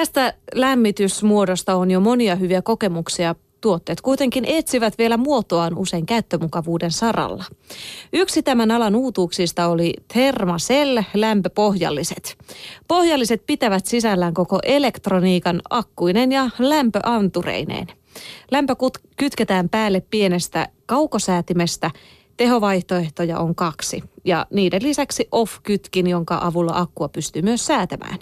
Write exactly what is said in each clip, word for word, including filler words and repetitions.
Tästä lämmitysmuodosta on jo monia hyviä kokemuksia. Tuotteet kuitenkin etsivät vielä muotoaan usein käyttömukavuuden saralla. Yksi tämän alan uutuuksista oli Thermacell lämpöpohjalliset. Pohjalliset pitävät sisällään koko elektroniikan akkuinen ja lämpöantureineen. Lämpö kytketään päälle pienestä kaukosäätimestä. Tehovaihtoehtoja on kaksi ja niiden lisäksi off-kytkin, jonka avulla akkua pystyy myös säätämään.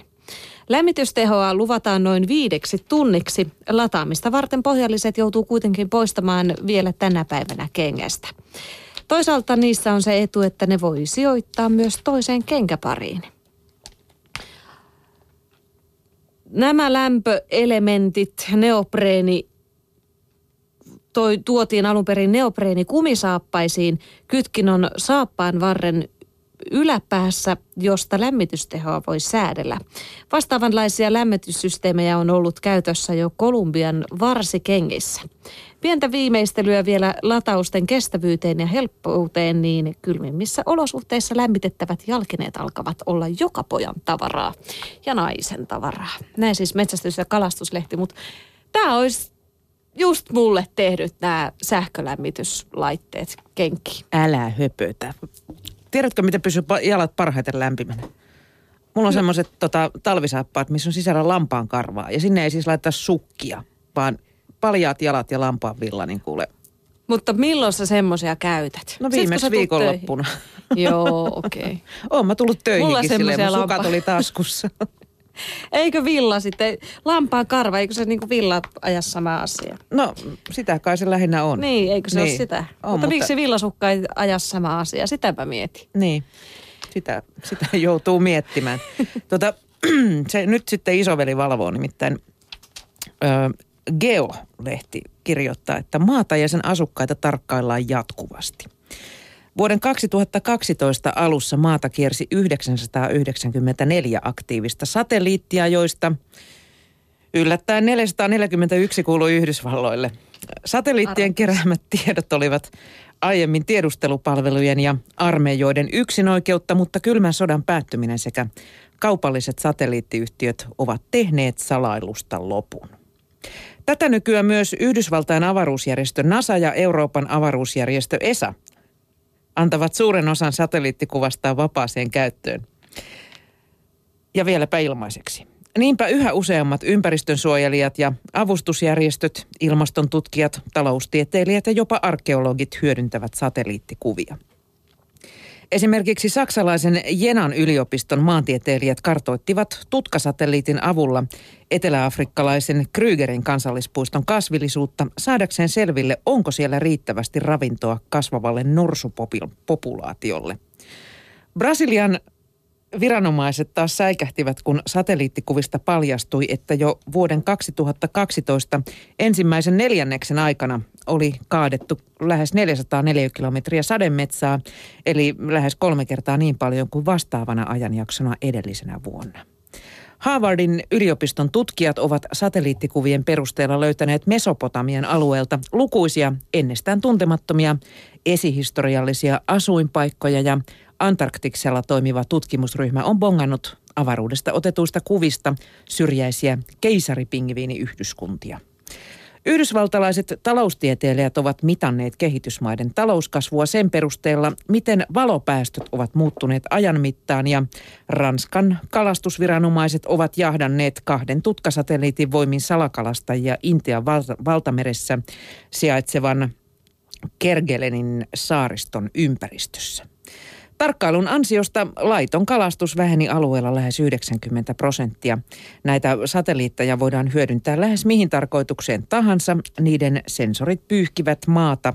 Lämmitystehoa luvataan noin viideksi tunniksi. Lataamista varten pohjalliset joutuu kuitenkin poistamaan vielä tänä päivänä kengästä. Toisaalta niissä on se etu, että ne voi sijoittaa myös toiseen kenkäpariin. Nämä lämpöelementit, neopreeni, toi, tuotiin alun perin neopreenikumisaappaisiin. Kytkin on saappaan varren yläpäässä, josta lämmitystehoa voi säädellä. Vastaavanlaisia lämmityssysteemejä on ollut käytössä jo Kolumbian varsikengissä. Pientä viimeistelyä vielä latausten kestävyyteen ja helppouteen, niin kylmimmissä olosuhteissa lämmitettävät jalkineet alkavat olla joka pojan tavaraa ja naisen tavaraa. Näin siis Metsästys- ja kalastuslehti, mutta tämä olisi just mulle tehdyt nämä sähkölämmityslaitteet kenkiin. Älä höpötä. Tiedätkö, miten pysyy jalat parhaiten lämpimänä? Mulla on no. semmoiset tota, talvisaappaat, missä on sisällä lampaan karvaa. Ja sinne ei siis laittaa sukkia, vaan paljaat jalat ja lampaan villa, niin kuule. Mutta milloin sä semmoisia käytät? No viimeksi viikonloppuna. Joo, okei. Okay. Oon mä tullut töihinkin silleen, mun sukat oli taskussa. Eikö villa sitten, lampaan karva, eikö se niinku villa aja sama asia? No, sitä kai se lähinnä on. Niin, eikö se niin. ole sitä? On, mutta miksi mutta... villasukka ei aja sama asia? Sitäpä mieti. Niin, sitä, sitä joutuu miettimään. tota, se nyt sitten isoveli valvoo, nimittäin ö, Geo-lehti kirjoittaa, että maata ja sen asukkaita tarkkaillaan jatkuvasti. Vuoden kaksituhattakaksitoista alussa maata kiersi yhdeksänsataayhdeksänkymmentäneljä aktiivista satelliittia, joista yllättäen neljäsataaneljäkymmentäyksi kuului Yhdysvalloille. Satelliittien keräämät tiedot olivat aiemmin tiedustelupalvelujen ja armeijoiden yksinoikeutta, mutta kylmän sodan päättyminen sekä kaupalliset satelliittiyhtiöt ovat tehneet salailusta lopun. Tätä nykyään myös Yhdysvaltain avaruusjärjestö NASA ja Euroopan avaruusjärjestö E S A antavat suuren osan satelliittikuvastaan vapaaseen käyttöön. Ja vieläpä ilmaiseksi. Niinpä yhä useammat ympäristönsuojelijat ja avustusjärjestöt, ilmastontutkijat, taloustieteilijät ja jopa arkeologit hyödyntävät satelliittikuvia. Esimerkiksi saksalaisen Jenan yliopiston maantieteilijät kartoittivat tutkasatelliitin avulla eteläafrikkalaisen Krugerin kansallispuiston kasvillisuutta saadakseen selville, onko siellä riittävästi ravintoa kasvavalle norsupopulaatiolle. Brasilian viranomaiset taas säikähtivät, kun satelliittikuvista paljastui, että jo vuoden kaksituhattakaksitoista ensimmäisen neljänneksen aikana oli kaadettu lähes neljäsataaneljä kilometriä sademetsää, eli lähes kolme kertaa niin paljon kuin vastaavana ajanjaksona edellisenä vuonna. Harvardin yliopiston tutkijat ovat satelliittikuvien perusteella löytäneet Mesopotamian alueelta lukuisia ennestään tuntemattomia esihistoriallisia asuinpaikkoja ja Antarktiksella toimiva tutkimusryhmä on bongannut avaruudesta otetuista kuvista syrjäisiä keisaripingviiniyhdyskuntia. Yhdysvaltalaiset taloustieteilijät ovat mitanneet kehitysmaiden talouskasvua sen perusteella, miten valopäästöt ovat muuttuneet ajan mittaan ja Ranskan kalastusviranomaiset ovat jahdanneet kahden tutkasatelliitin voimin salakalastajia Intian valtameressä sijaitsevan Kergelenin saariston ympäristössä. Tarkkailun ansiosta laiton kalastus väheni alueella lähes yhdeksänkymmentä prosenttia. Näitä satelliitteja voidaan hyödyntää lähes mihin tarkoitukseen tahansa. Niiden sensorit pyyhkivät maata,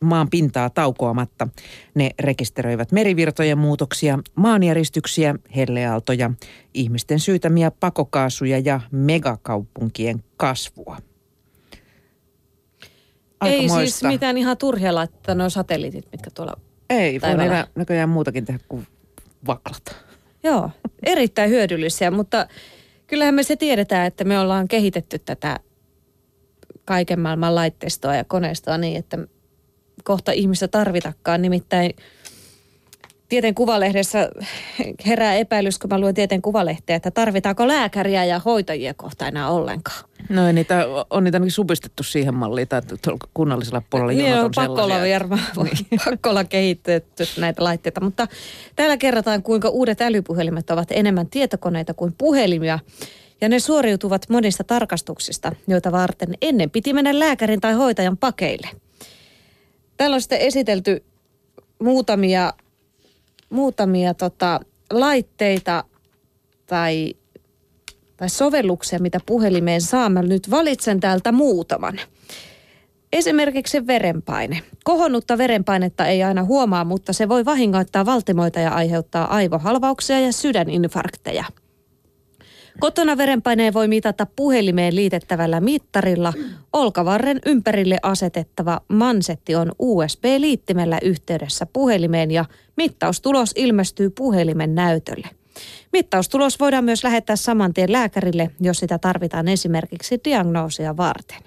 maan pintaa taukoamatta. Ne rekisteröivät merivirtojen muutoksia, maanjäristyksiä, helleaaltoja, ihmisten syytämiä pakokaasuja ja megakaupunkien kasvua. Aikamoista. Ei siis mitään ihan turhia laittaa nuo satelliitit, mitkä tuolla... Ei, voi niillä näköjään muutakin tehdä kuin vaklata. Joo, erittäin hyödyllisiä, mutta kyllähän me se tiedetään, että me ollaan kehitetty tätä kaiken maailman laitteistoa ja koneistoa niin, että kohta ihmistä tarvitakaan. Nimittäin Tieteen Kuvalehdessä herää epäilys, kun mä luen Tieteen Kuvalehteä, että tarvitaanko lääkäriä ja hoitajia kohta enää ollenkaan. No ei niitä, on niitä supistettu siihen malliin, tai kunnallisella puolella jonot on sellaisia. Joo, pakko olla kehitetty näitä laitteita, mutta täällä kerrotaan, kuinka uudet älypuhelimet ovat enemmän tietokoneita kuin puhelimia. Ja ne suoriutuvat monista tarkastuksista, joita varten ennen piti mennä lääkärin tai hoitajan pakeille. Täällä on sitten esitelty muutamia, muutamia tota, laitteita tai, tai sovelluksia, mitä puhelimeen saa. Mä nyt valitsen täältä muutaman. Esimerkiksi verenpaine. Kohonnutta verenpainetta ei aina huomaa, mutta se voi vahingoittaa valtimoita ja aiheuttaa aivohalvauksia ja sydäninfarkteja. Kotona verenpaineen voi mitata puhelimeen liitettävällä mittarilla. Olkavarren ympärille asetettava mansetti on U S B-liittimellä yhteydessä puhelimeen ja mittaustulos ilmestyy puhelimen näytölle. Mittaustulos voidaan myös lähettää saman tien lääkärille, jos sitä tarvitaan esimerkiksi diagnoosia varten.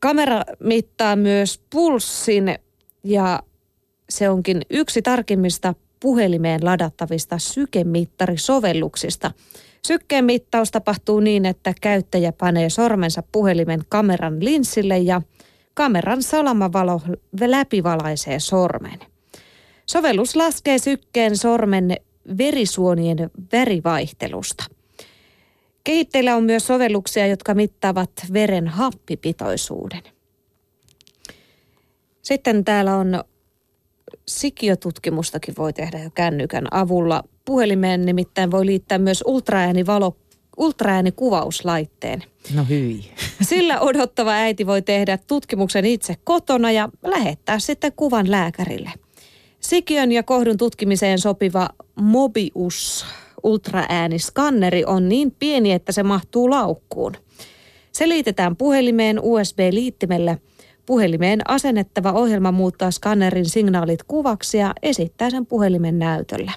Kamera mittaa myös pulssin ja se onkin yksi tarkimmista puhelimeen ladattavista sykemittarisovelluksista. Sykkeen mittaus tapahtuu niin, että käyttäjä panee sormensa puhelimen kameran linssille ja kameran salamavalo läpivalaisee sormen. Sovellus laskee sykkeen sormen verisuonien värivaihtelusta. Kehitteillä on myös sovelluksia, jotka mittaavat veren happipitoisuuden. Sitten täällä on sikiötutkimustakin voi tehdä jo kännykän avulla. Puhelimeen nimittäin voi liittää myös ultraäänivalo, ultraäänikuvauslaitteen. No hyi. Sillä odottava äiti voi tehdä tutkimuksen itse kotona ja lähettää sitten kuvan lääkärille. Sikiön ja kohdun tutkimiseen sopiva Mobius ultraääniskanneri on niin pieni, että se mahtuu laukkuun. Se liitetään puhelimeen U S B-liittimellä. Puhelimeen asennettava ohjelma muuttaa skannerin signaalit kuvaksi ja esittää sen puhelimen näytöllä.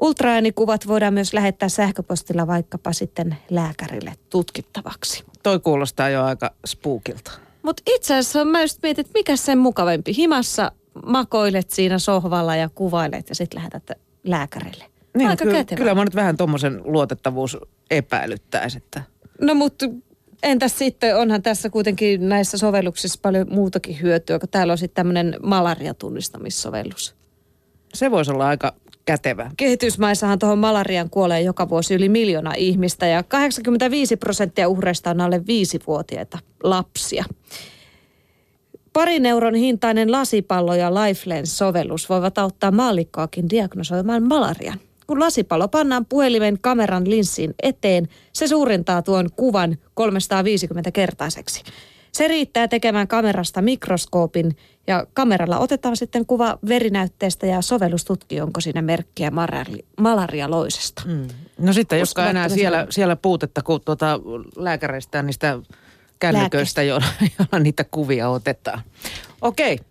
Ultraäänikuvat voidaan myös lähettää sähköpostilla vaikkapa sitten lääkärille tutkittavaksi. Toi kuulostaa jo aika spookilta. Mutta itse asiassa mä just mietin, että mikä sen mukavampi. Himassa makoilet siinä sohvalla ja kuvailet ja sitten lähetät lääkärille. Niin, aika ky- kätevä. Kyllä mä nyt vähän tommosen luotettavuus epäilyttäisi. Että... No mutta... Entäs sitten, onhan tässä kuitenkin näissä sovelluksissa paljon muutakin hyötyä, kun täällä on sitten tämmöinen malariatunnistamissovellus. Se voisi olla aika kätevä. Kehitysmaissahan tuohon malarian kuolee joka vuosi yli miljoona ihmistä ja kahdeksankymmentäviisi prosenttia uhreista on alle viisivuotiaita lapsia. Parin euron hintainen lasipallo ja Lifelens-sovellus voivat auttaa maallikkoakin diagnosoimaan malarian. Kun lasipallo pannaan puhelimen kameran linssin eteen, se suurentaa tuon kuvan kolmesataaviisikymmentä kertaiseksi. Se riittää tekemään kamerasta mikroskoopin ja kameralla otetaan sitten kuva verinäytteestä ja sovellus tutkii, onko siinä merkkiä malari- malarialoisesta. Mm. No sitten, jos enää siellä, siellä puutetta, kun tuota lääkäreistä niistä kännyköistä, joilla, joilla niitä kuvia otetaan. Okei.